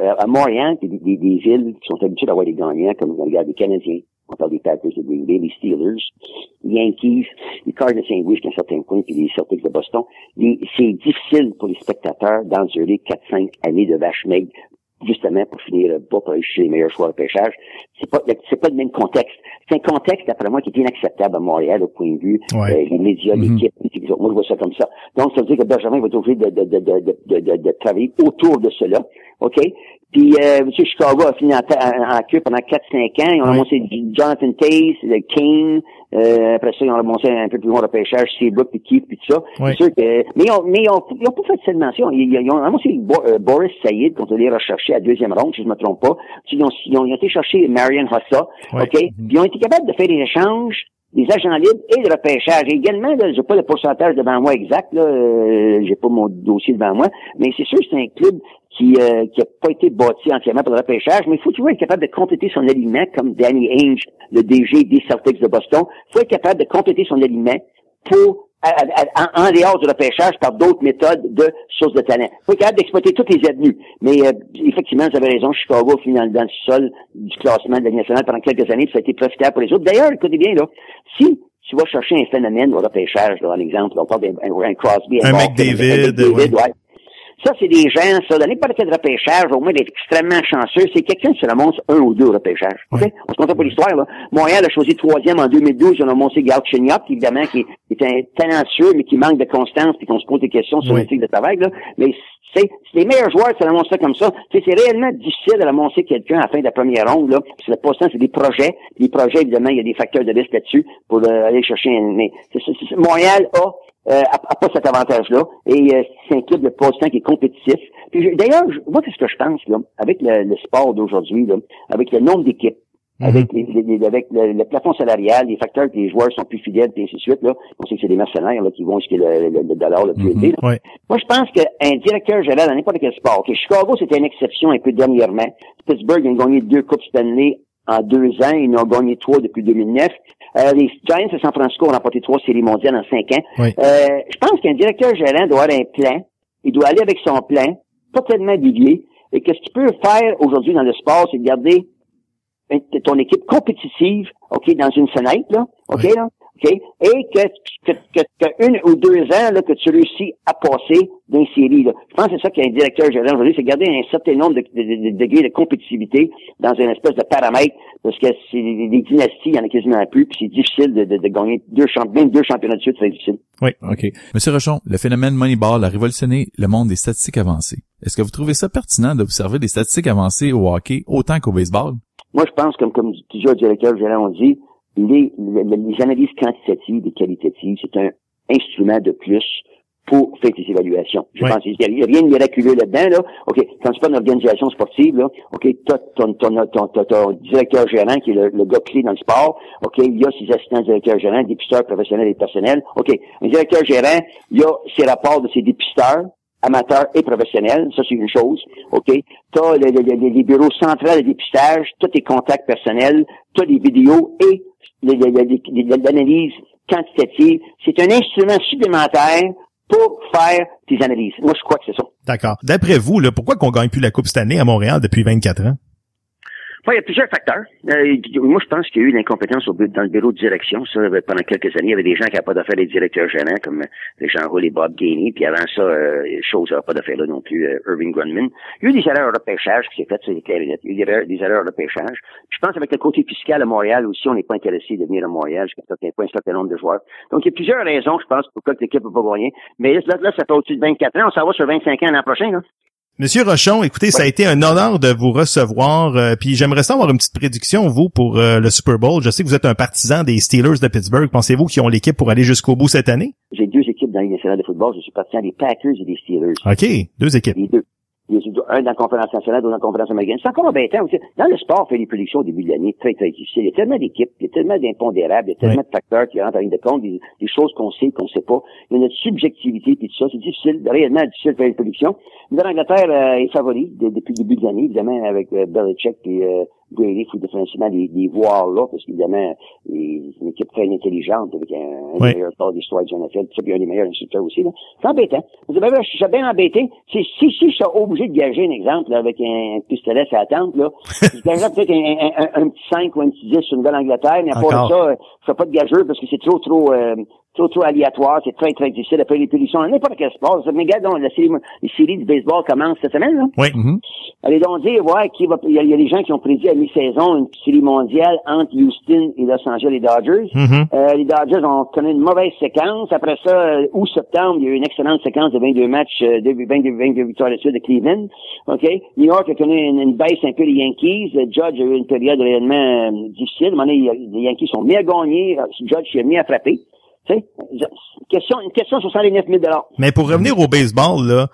à Montréal, il y a des villes qui sont habituées d'avoir des gagnants, comme on regarde les Canadiens, on parle des Packers, des Green Bay, les Steelers, les Yankees, les Cardinals de Saint-Louis, qui ont certains coins, puis les Celtics de Boston. C'est difficile pour les spectateurs d'endurer 4-5 années de vache maigre, justement pour finir bas, pour aller chercher les meilleurs choix de pêchage. C'est pas le même contexte. C'est un contexte, d'après moi, qui est inacceptable à Montréal au point de vue les médias, l'équipe, moi je vois ça comme ça. Donc ça veut dire que Benjamin va être obligé de travailler autour de cela. OK? Puis monsieur Chicago a fini en queue pendant 4-5 ans. Ils ont annoncé Jonathan Taze, King, après ça, ils ont annoncé un peu plus loin le repêchage, Seabrook, puis Keith, puis tout ça. Oui. C'est sûr que, mais ils ont pas fait cette mention. Ils ont annoncé Boris Saïd, qu'on allait rechercher à 2e ronde, si je me trompe pas. Ils ont été chercher Marian Hossa, OK? Puis ils ont été capables de faire des échanges les agents libres et le repêchage. Et également, là, j'ai pas le pourcentage devant moi exact, là, j'ai pas mon dossier devant moi, mais c'est sûr que c'est un club qui a pas été bâti entièrement pour le repêchage, mais il faut toujours être capable de compléter son alignement, comme Danny Ainge, le DG des Celtics de Boston. Il faut être capable de compléter son alignement pour en dehors du repêchage par d'autres méthodes de sources de talent. Il faut être capable d'exploiter toutes les avenues. Mais effectivement, vous avez raison, Chicago a fini dans le sol du classement de la Ligue nationale pendant quelques années, puis ça a été profitable pour les autres. D'ailleurs, écoutez bien, là, si tu vas chercher un phénomène au repêchage, là, en exemple, là, on parle d'un Crosby, un McDavid, ouais. Ça, c'est des gens, ça, dans n'importe quel repêchage, au moins d'être extrêmement chanceux, c'est quelqu'un qui se remonte un ou deux au repêchage. Oui. Okay? On se compte pas l'histoire, là. Montréal a choisi troisième en 2012, on a monté Galchenyuk, évidemment, qui est un talentueux, mais qui manque de constance, puis qu'on se pose des questions sur l'éthique de travail, là. Mais c'est les meilleurs joueurs qui se remontent ça comme ça. C'est réellement difficile de remonter quelqu'un à la fin de la première ronde, là. C'est le passant, c'est des projets. Les projets, évidemment, il y a des facteurs de risque là-dessus pour aller chercher un, mais c'est Montréal a pas cet avantage-là, et c'est un club de passe-temps qui est compétitif. Puis d'ailleurs, moi, qu'est-ce que je pense, là, avec le sport d'aujourd'hui, là, avec le nombre d'équipes, avec le plafond salarial, les facteurs que les joueurs sont plus fidèles, et ainsi de suite, là, on sait que c'est des mercenaires là, qui vont ce qui est le dollar le plus élevé. Oui. Moi, je pense qu'un directeur général dans n'importe quel sport, que Chicago, c'était une exception un peu dernièrement. Pittsburgh a gagné 2 Coupes Stanley en 2 ans, ils n'ont gagné 3 depuis 2009. Les Giants de San Francisco ont remporté 3 séries mondiales en 5 ans. Oui. Je pense qu'un directeur gérant doit avoir un plan. Il doit aller avec son plan, pas tellement biglé. Et qu'est-ce qu'il peut faire aujourd'hui dans le sport, c'est de garder ton équipe compétitive, ok, dans une fenêtre, là, ok, oui. Là, ok, et que 1 ou 2 ans là que tu réussis à passer d'une série. Là. Je pense que c'est ça qu'un directeur gérant aujourd'hui, c'est garder un certain nombre de degrés de compétitivité dans une espèce de paramètre, parce que c'est des dynasties, il y en a quasiment plus, puis c'est difficile de gagner 2 championnats de suite, c'est difficile. Oui, ok. Monsieur Rochon, le phénomène Moneyball a révolutionné le monde des statistiques avancées. Est-ce que vous trouvez ça pertinent d'observer des statistiques avancées au hockey autant qu'au baseball? Moi, je pense, comme plusieurs directeurs gérants ont dit, les analyses quantitatives et qualitatives, c'est un instrument de plus pour faire des évaluations. Je pense qu'il n'y a rien de miraculeux là-dedans, là. OK. Quand tu parles d'une organisation sportive, là, OK, t'as ton directeur gérant qui est le gars clé dans le sport. OK. Il y a ses assistants directeurs gérants, dépisteurs professionnels et personnels. OK. Un directeur gérant, il y a ses rapports de ses dépisteurs, amateurs et professionnels, ça c'est une chose, ok. T'as les bureaux centraux de dépistage, t'as tes contacts personnels, t'as les vidéos et l'analyse quantitative. C'est un instrument supplémentaire pour faire tes analyses. Moi, je crois que c'est ça. D'accord. D'après vous, là, pourquoi qu'on gagne plus la Coupe cette année à Montréal depuis 24 ans? Ouais, il y a plusieurs facteurs. Moi, je pense qu'il y a eu l'incompétence dans le bureau de direction. Ça, pendant quelques années, il y avait des gens qui n'avaient pas d'affaires des directeurs gérants, comme Jean-Roul et Bob Gainey. Puis avant ça, chose n'avait pas d'affaires là non plus, Irving Grundman. Il y a eu des erreurs de repêchage qui s'est fait, c'est clair. Il y a eu des erreurs de repêchage. Je pense avec le côté fiscal à Montréal aussi, on n'est pas intéressé de venir à Montréal jusqu'à un certain point, un certain nombre de joueurs. Donc, il y a plusieurs raisons, je pense, pourquoi l'équipe n'a pas gagné. Mais là, ça fait au-dessus de 24 ans. On s'en va sur 25 ans l'an prochain, là. Monsieur Rochon, écoutez, ça a été un honneur de vous recevoir, puis j'aimerais savoir une petite prédiction, vous, pour le Super Bowl. Je sais que vous êtes un partisan des Steelers de Pittsburgh. Pensez-vous qu'ils ont l'équipe pour aller jusqu'au bout cette année? J'ai 2 équipes dans la Ligue nationale de football. Je suis partisan des Packers et des Steelers. OK, 2 équipes. Les deux. Un dans la conférence nationale, 2 dans la conférence américaine. C'est encore embêtant. Dans le sport, on fait des prédictions au début de l'année, très, très difficile. Il y a tellement d'équipes, il y a tellement d'impondérables, il y a tellement de facteurs qui rentrent en ligne de compte, des choses qu'on sait, qu'on sait pas. Il y a notre subjectivité, puis tout ça. C'est difficile, réellement difficile de faire une prédiction. Mais l'Angleterre est favori depuis le début de l'année, évidemment, avec Belichick et Brady. Il faut définitivement les voir là, parce qu'évidemment, c'est une équipe très intelligente, avec un des meilleurs joueurs d'histoire de Jonathan, puis un des meilleurs instructeurs aussi, là. C'est embêtant. Je suis bien embêté. Si je suis obligé de gager un exemple, là, avec un pistolet à la tente, là, je gagerais peut-être un petit 5 ou un petit 10 sur une belle Angleterre, mais à part ça, je fais pas de gageur, parce que c'est trop aléatoire, c'est très, très difficile. Après les punitions, n'importe quel sport. Mais regardons, les séries du baseball commencent cette semaine, là. Oui. Mm-hmm. Allez donc dire, ouais, il y a des gens qui ont prédit à mi-saison une série mondiale entre Houston et Los Angeles et Dodgers. Mm-hmm. Les Dodgers ont connu une mauvaise séquence. Après ça, août-septembre, il y a eu une excellente séquence de 22 matchs, 22 victoires de suite de Cleveland. OK? New York a connu une baisse un peu des Yankees. Judge a eu une période réellement difficile. À un moment donné, les Yankees sont mis à gagner. Judge s'est mis à frapper. Une question sur 109 000 $. Mais pour revenir au baseball, là,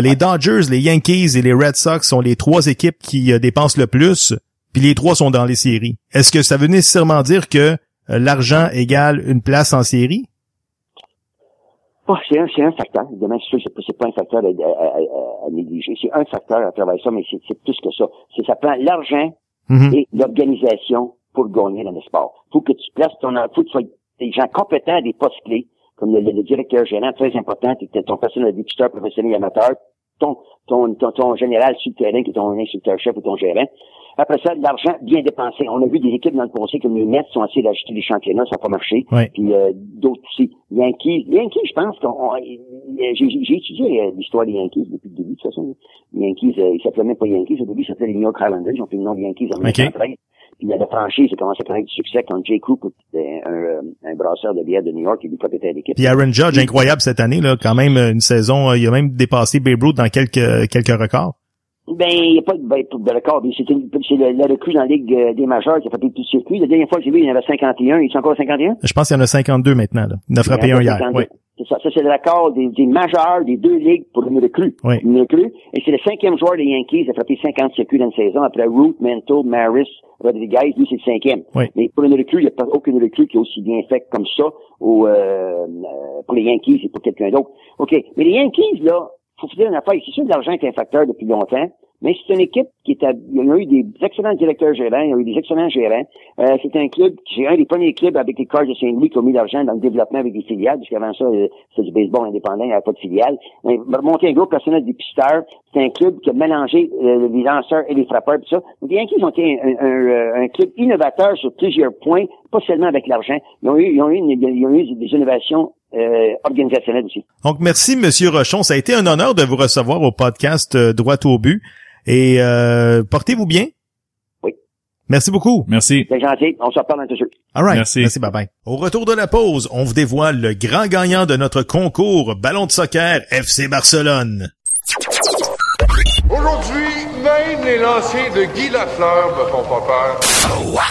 les Dodgers, les Yankees et les Red Sox sont les 3 équipes qui dépensent le plus, puis les 3 sont dans les séries. Est-ce que ça veut nécessairement dire que l'argent égale une place en série? C'est un facteur. Évidemment, c'est pas un facteur à négliger. C'est un facteur à travers ça, mais c'est plus que ça. Ça prend l'argent et l'organisation pour gagner dans le sport. Faut que tu places faut que tu sois des gens compétents à des postes clés, comme le directeur gérant, très important, ton personnel dépisteur, professionnel amateur, ton général sur le terrain, qui est ton instructeur-chef ou ton gérant. Après ça, l'argent bien dépensé. On a vu des équipes dans le passé comme les Mets sont essayés d'ajouter des championnats, ça n'a pas marché. Oui. Puis d'autres aussi. Yankees, je pense qu'on... J'ai étudié l'histoire des Yankees depuis le début, de toute façon. Les Yankees, ils s'appelaient même pas Yankees. Au début, ils s'appelaient les New York Islanders. Ils ont pris le nom de Yankees en 1913. Puis la franchise a commencé à connaître du succès quand Jay Croup, un brasseur de bière de New York, qui lui propriétaire d'équipe. Puis Aaron Judge, incroyable cette année, là, quand même une saison, il a même dépassé Babe Ruth dans quelques records. Ben, il n'y a pas de record. C'est la recrue dans la Ligue des majeures qui a fait tout le circuit. La dernière fois que j'ai vu, il y en avait 51. Ils sont encore 51? Je pense qu'il y en a 52 maintenant, là. 9 à 1 hier. Oui. C'est ça. Ça, c'est le record des majeurs des deux ligues pour une recrue. Oui. Une recrue. Et c'est le 5e joueur des Yankees qui a frappé 50 circuits dans une saison après Root, Mento, Maris, Rodriguez. Lui, c'est le 5e. Oui. Mais pour une recrue, il n'y a pas aucune recrue qui est aussi bien faite comme ça pour les Yankees et pour quelqu'un d'autre. OK. Mais les Yankees, là, faut faire une affaire. C'est sûr que l'argent est un facteur depuis longtemps, mais c'est une équipe il y a eu des excellents directeurs gérants, il y a eu des excellents gérants. C'est un club, c'est un des premiers clubs avec les Cards de Saint-Louis qui ont mis l'argent dans le développement avec des filiales, puisqu'avant ça, c'était du baseball indépendant, il n'y avait pas de filiale. Mais monter un gros personnel dépisteur, c'est un club qui a mélangé les lanceurs et les frappeurs, tout ça. Donc, bien qu'ils ont été un club innovateur sur plusieurs points, pas seulement avec l'argent, ils ont eu des innovations organisationnel aussi. Donc, merci, Monsieur Rochon. Ça a été un honneur de vous recevoir au podcast Droit au but. Et portez-vous bien. Oui. Merci beaucoup. Merci. C'est gentil. On se reparle un peu. All right. Merci. Merci, bye-bye. Au retour de la pause, on vous dévoile le grand gagnant de notre concours Ballon de soccer FC Barcelone. Aujourd'hui, même les lancers de Guy Lafleur me font pas peur. Oh, ah!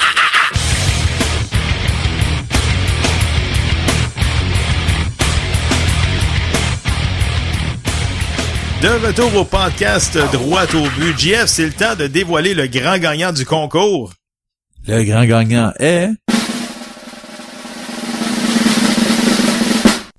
De retour au podcast Droit au but. JF, c'est le temps de dévoiler le grand gagnant du concours. Le grand gagnant est...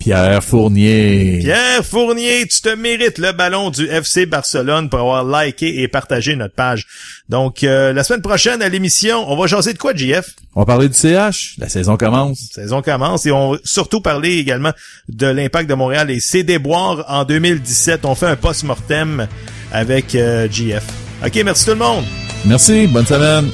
Pierre Fournier. Pierre Fournier, tu te mérites le ballon du FC Barcelone pour avoir liké et partagé notre page. Donc, la semaine prochaine à l'émission, on va jaser de quoi, JF? On va parler du CH. La saison commence. La saison commence et on va surtout parler également de l'Impact de Montréal et ses déboires en 2017. On fait un post-mortem avec JF. OK, merci tout le monde. Merci, bonne semaine.